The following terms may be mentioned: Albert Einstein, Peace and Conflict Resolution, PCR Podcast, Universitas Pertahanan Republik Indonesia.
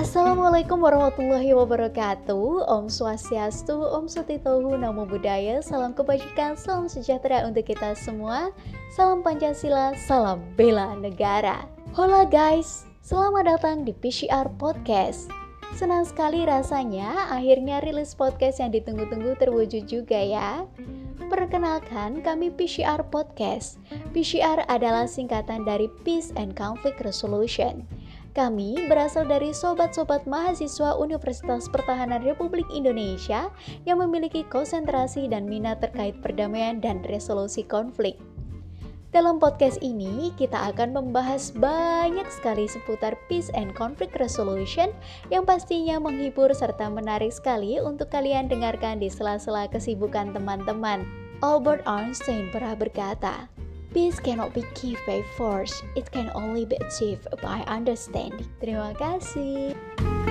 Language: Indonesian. Assalamualaikum warahmatullahi wabarakatuh. Om Swastiastu, Om Sutitohu, Namo Buddhaya. Salam kebajikan, salam sejahtera untuk kita semua. Salam Pancasila, salam bela negara. Hola guys, selamat datang di PCR Podcast. Senang sekali rasanya, akhirnya rilis podcast yang ditunggu-tunggu terwujud juga ya. Perkenalkan, kami PCR Podcast. PCR adalah singkatan dari Peace and Conflict Resolution. Kami berasal dari sobat-sobat mahasiswa Universitas Pertahanan Republik Indonesia yang memiliki konsentrasi dan minat terkait perdamaian dan resolusi konflik. Dalam podcast ini, kita akan membahas banyak sekali seputar Peace and Conflict Resolution yang pastinya menghibur serta menarik sekali untuk kalian dengarkan di sela-sela kesibukan teman-teman. Albert Einstein pernah berkata, "Peace cannot be achieved by force, it can only be achieved by understanding." Terima kasih.